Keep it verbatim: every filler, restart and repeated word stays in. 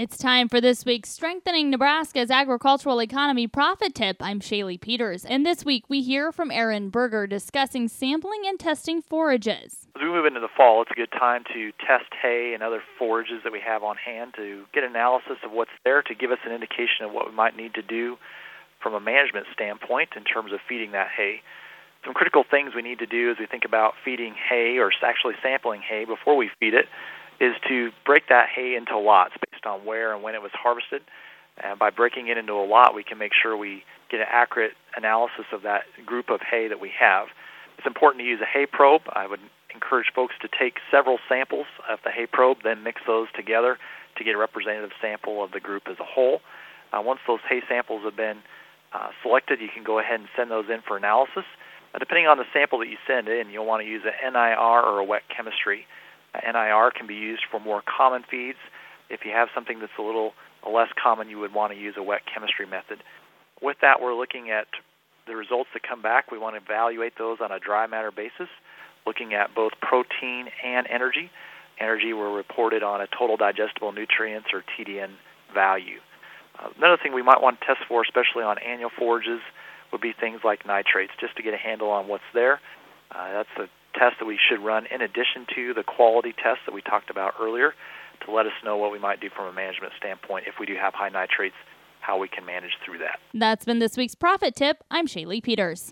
It's time for this week's Strengthening Nebraska's Agricultural Economy Profit Tip. I'm Shaylee Peters, and this week we hear from Aaron Berger discussing sampling and testing forages. As we move into the fall, it's a good time to test hay and other forages that we have on hand to get analysis of what's there to give us an indication of what we might need to do from a management standpoint in terms of feeding that hay. Some critical things we need to do as we think about feeding hay or actually sampling hay before we feed it is to break that hay into lots based on where and when it was harvested. And by breaking it into a lot, we can make sure we get an accurate analysis of that group of hay that we have. It's important to use a hay probe. I would encourage folks to take several samples of the hay probe, then mix those together to get a representative sample of the group as a whole. Uh, once those hay samples have been uh, selected, you can go ahead and send those in for analysis. Uh, depending on the sample that you send in, you'll want to use an N I R or a wet chemistry. N I R can be used for more common feeds. If you have something that's a little less common, you would want to use a wet chemistry method. With that, we're looking at the results that come back. We want to evaluate those on a dry matter basis, looking at both protein and energy. Energy were reported on a total digestible nutrients, or T D N, value. Uh, another thing we might want to test for, especially on annual forages, would be things like nitrates, just to get a handle on what's there. Uh, that's a test that we should run in addition to the quality test that we talked about earlier to let us know what we might do from a management standpoint if we do have high nitrates, how we can manage through that. That's been this week's Profit Tip. I'm Shaylee Peters.